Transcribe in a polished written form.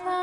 I